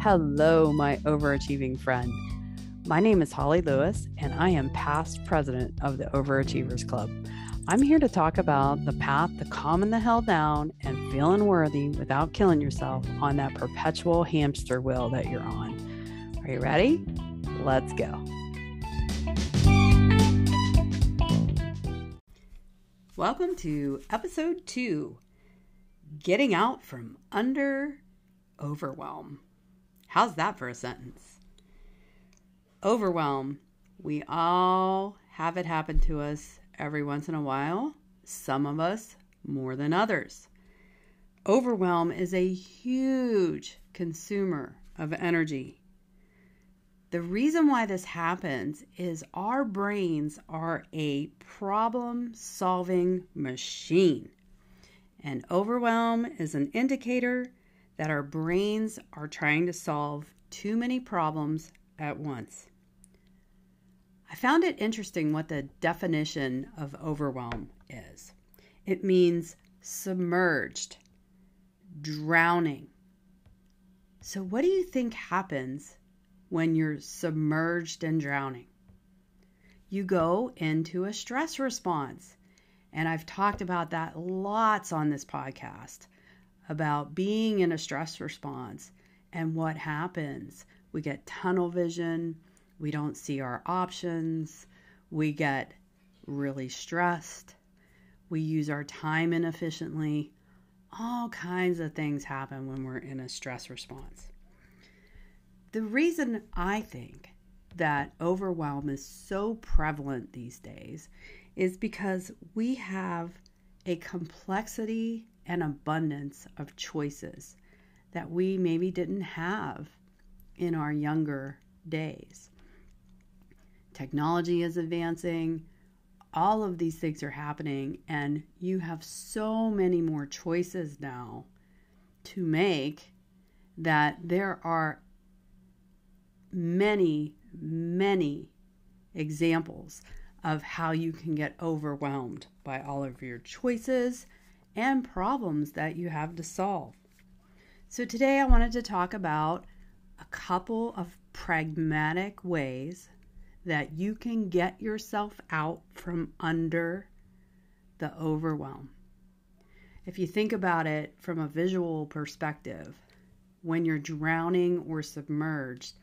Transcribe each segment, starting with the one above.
Hello, my overachieving friend. My name is Holly Lewis, and I am past president of the Overachievers Club. I'm here to talk about the path to calming the hell down and feeling worthy without killing yourself on that perpetual hamster wheel that you're on. Are you ready? Let's go. Welcome to episode 2, Getting Out from Under Overwhelm. How's that for a sentence? Overwhelm. We all have it happen to us every once in a while. Some of us more than others. Overwhelm is a huge consumer of energy. The reason why this happens is our brains are a problem-solving machine. And overwhelm is an indicator that our brains are trying to solve too many problems at once. I found it interesting what the definition of overwhelm is. It means submerged, drowning. So what do you think happens when you're submerged and drowning? You go into a stress response. And I've talked about that lots on this podcast, about being in a stress response and what happens. We get tunnel vision. We don't see our options. We get really stressed. We use our time inefficiently. All kinds of things happen when we're in a stress response. The reason I think that overwhelm is so prevalent these days is because we have a complexity and abundance of choices that we maybe didn't have in our younger days. Technology is advancing. All of these things are happening, and you have so many more choices now to make that there are many examples of how you can get overwhelmed by all of your choices and problems that you have to solve. So today I wanted to talk about a couple of pragmatic ways that you can get yourself out from under the overwhelm. If you think about it from a visual perspective, when you're drowning or submerged,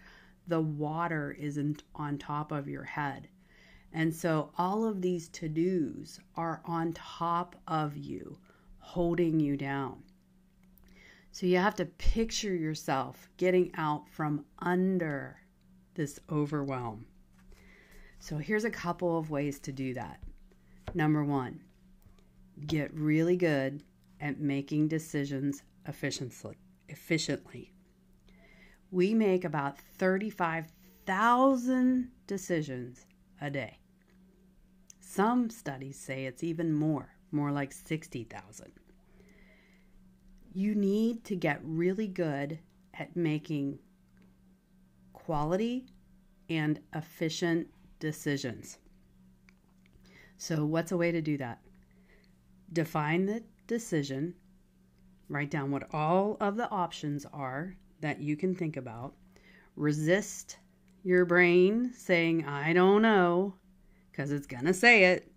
the water isn't on top of your head. And so all of these to-dos are on top of you, holding you down. So you have to picture yourself getting out from under this overwhelm. So here's a couple of ways to do that. Number one, get really good at making decisions efficiently. We make about 35,000 decisions a day. Some studies say it's even more like 60,000. You need to get really good at making quality and efficient decisions. So what's a way to do that? Define the decision, write down what all of the options are that you can think about. Resist your brain saying, I don't know, because it's going to say it.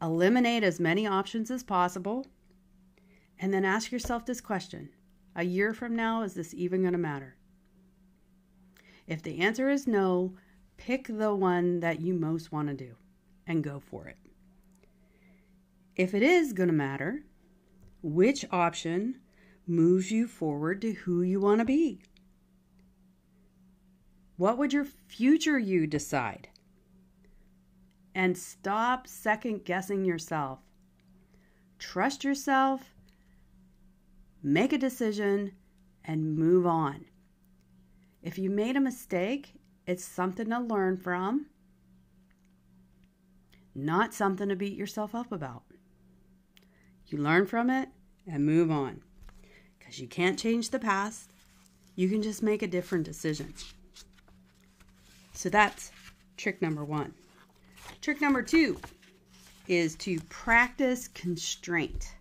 Eliminate as many options as possible. And then ask yourself this question. A year from now, is this even going to matter? If the answer is no, pick the one that you most want to do and go for it. If it is going to matter, which option moves you forward to who you want to be? What would your future you decide? And stop second guessing yourself. Trust yourself, make a decision, and move on. If you made a mistake, it's something to learn from, not something to beat yourself up about. You learn from it and move on. You can't change the past. You can just make a different decision. So that's trick number one. Trick number two is to practice constraint.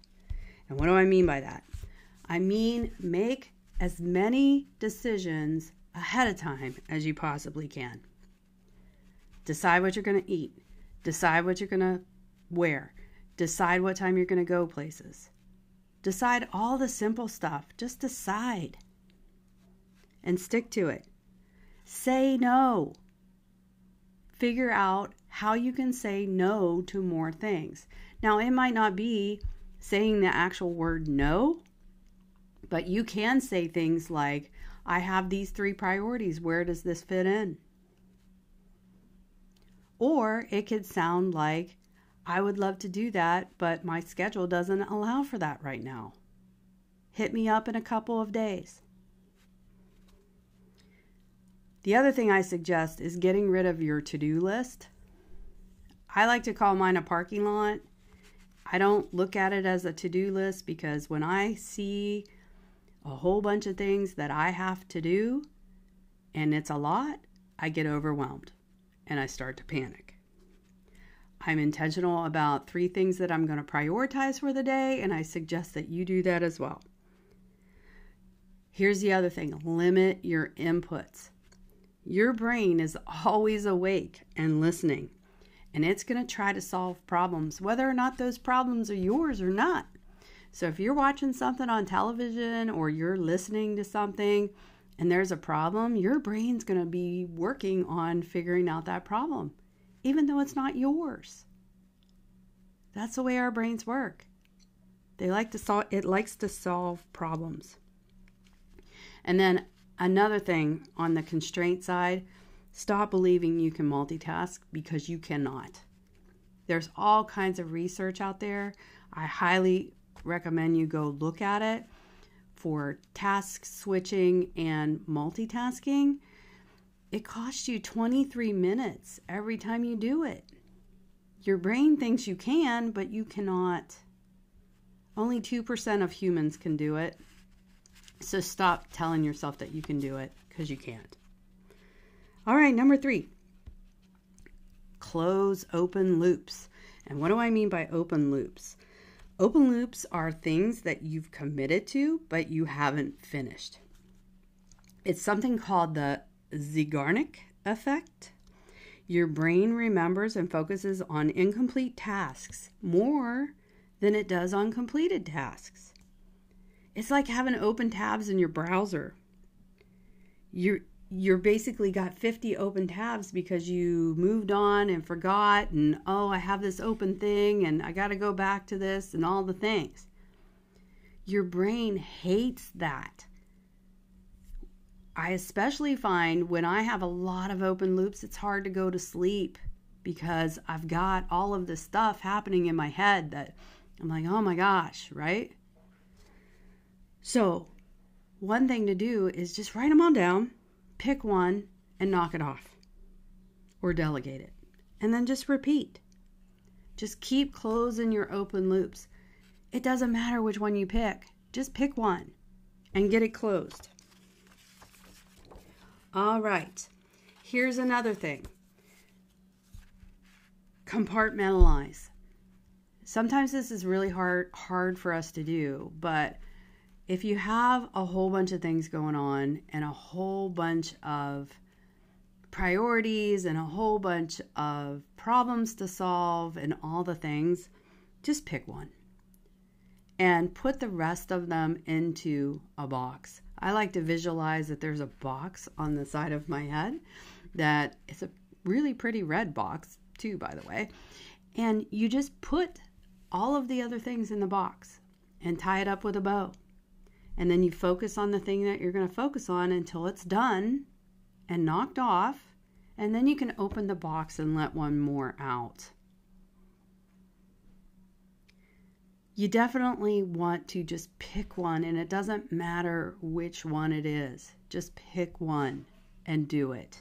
And what do I mean by that? I mean, make as many decisions ahead of time as you possibly can. Decide what you're going to eat. Decide what you're going to wear. Decide what time you're going to go places. Decide all the simple stuff. Just decide. And stick to it. Say no. Figure out how you can say no to more things. Now, it might not be saying the actual word no, but you can say things like, I have these 3 priorities. Where does this fit in? Or it could sound like, I would love to do that, but my schedule doesn't allow for that right now. Hit me up in a couple of days. The other thing I suggest is getting rid of your to-do list. I like to call mine a parking lot. I don't look at it as a to-do list because when I see a whole bunch of things that I have to do, and it's a lot, I get overwhelmed and I start to panic. I'm intentional about 3 things that I'm going to prioritize for the day, and I suggest that you do that as well. Here's the other thing. Limit your inputs. Your brain is always awake and listening, and it's going to try to solve problems, whether or not those problems are yours or not. So if you're watching something on television or you're listening to something and there's a problem, your brain's going to be working on figuring out that problem, even though it's not yours. That's the way our brains work. It likes to solve problems. And then another thing on the constraint side, stop believing you can multitask because you cannot. There's all kinds of research out there. I highly recommend you go look at it for task switching and multitasking. It costs you 23 minutes every time you do it. Your brain thinks you can, but you cannot. Only 2% of humans can do it. So stop telling yourself that you can do it, because you can't. All right, number 3. Close open loops. And what do I mean by open loops? Open loops are things that you've committed to, but you haven't finished. It's something called the Zeigarnik effect. Your brain remembers and focuses on incomplete tasks more than it does on completed tasks. It's like having open tabs in your browser. You're basically got 50 open tabs because you moved on and forgot, and oh, I have this open thing and I got to go back to this and all the things. Your brain hates that. I especially find when I have a lot of open loops, it's hard to go to sleep because I've got all of this stuff happening in my head that I'm like, oh my gosh, right? So one thing to do is just write them all down, pick one, and knock it off or delegate it. And then just repeat. Just keep closing your open loops. It doesn't matter which one you pick. Just pick one and get it closed. All right. Here's another thing. Compartmentalize. Sometimes this is really hard for us to do, but if you have a whole bunch of things going on and a whole bunch of priorities and a whole bunch of problems to solve and all the things, just pick one and put the rest of them into a box. I like to visualize that there's a box on the side of my head that it's a really pretty red box too, by the way. And you just put all of the other things in the box and tie it up with a bow. And then you focus on the thing that you're going to focus on until it's done and knocked off. And then you can open the box and let one more out. You definitely want to just pick one, and it doesn't matter which one it is. Just pick one and do it.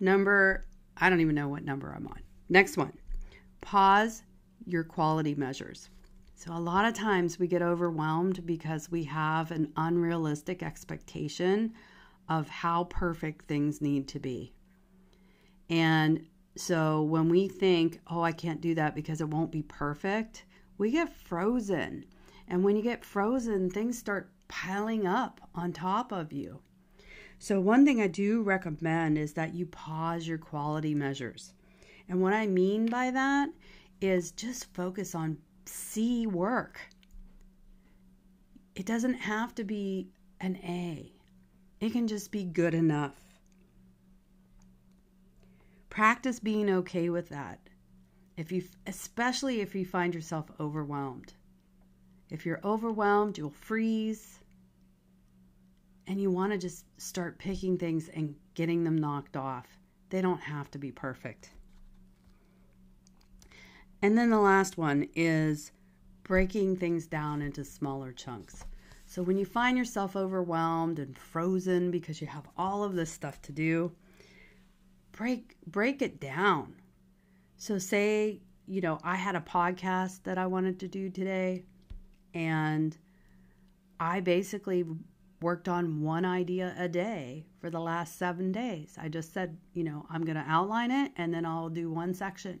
I don't even know what number I'm on. Next one. Pause your quality measures. So a lot of times we get overwhelmed because we have an unrealistic expectation of how perfect things need to be. And so when we think, oh, I can't do that because it won't be perfect, we get frozen. And when you get frozen, things start piling up on top of you. So one thing I do recommend is that you pause your quality measures. And what I mean by that is just focus on C work. It doesn't have to be an A. It can just be good enough. Practice being okay with that. Especially if you find yourself overwhelmed. If you're overwhelmed, you'll freeze. And you want to just start picking things and getting them knocked off. They don't have to be perfect. And then the last one is breaking things down into smaller chunks. So when you find yourself overwhelmed and frozen because you have all of this stuff to do, break it down. So say, I had a podcast that I wanted to do today, and I basically worked on one idea a day for the last 7 days. I just said, I'm going to outline it, and then I'll do one section.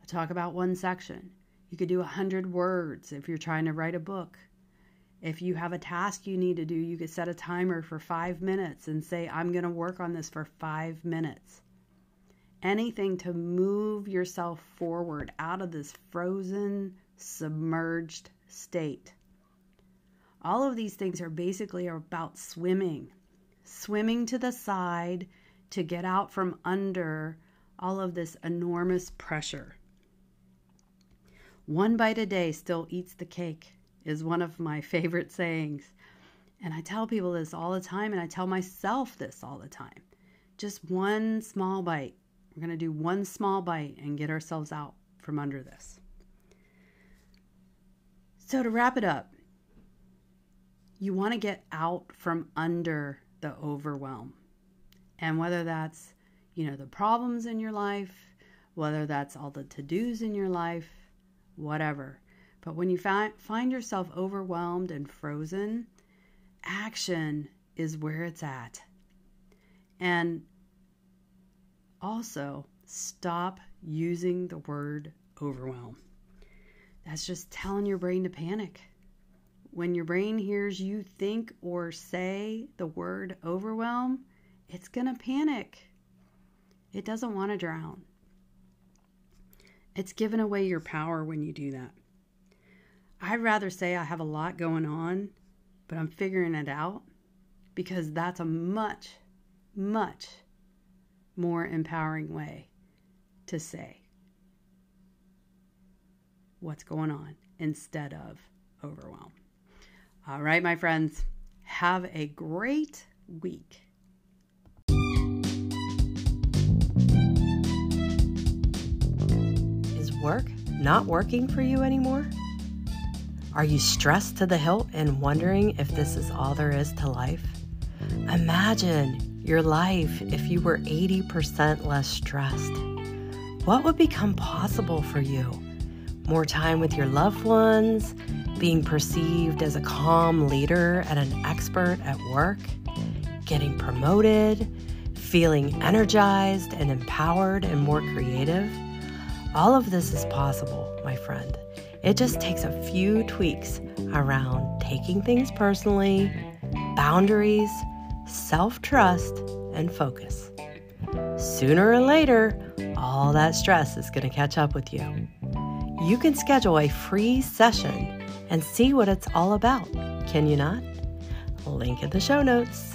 I'll talk about one section. You could do 100 words if you're trying to write a book. If you have a task you need to do, you could set a timer for 5 minutes and say, I'm going to work on this for 5 minutes. Anything to move yourself forward out of this frozen, submerged state. All of these things are basically about swimming. Swimming to the side to get out from under all of this enormous pressure. One bite a day still eats the cake is one of my favorite sayings. And I tell people this all the time, and I tell myself this all the time. Just one small bite. We're going to do one small bite and get ourselves out from under this. So to wrap it up, you want to get out from under the overwhelm. And whether that's, the problems in your life, whether that's all the to-dos in your life, whatever. But when you find yourself overwhelmed and frozen, action is where it's at. And also, stop using the word overwhelm. That's just telling your brain to panic. When your brain hears you think or say the word overwhelm, it's going to panic. It doesn't want to drown. It's giving away your power when you do that. I'd rather say I have a lot going on, but I'm figuring it out, because that's a much, much more empowering way to say what's going on instead of overwhelm. All right, my friends, have a great week. Is work not working for you anymore? Are you stressed to the hilt and wondering if this is all there is to life? Imagine your life if you were 80% less stressed. What would become possible for you? More time with your loved ones? Being perceived as a calm leader and an expert at work? Getting promoted? Feeling energized and empowered and more creative? All of this is possible, my friend. It just takes a few tweaks around taking things personally, boundaries, self-trust, and focus. Sooner or later, all that stress is going to catch up with you. You can schedule a free session and see what it's all about, can you not? Link in the show notes.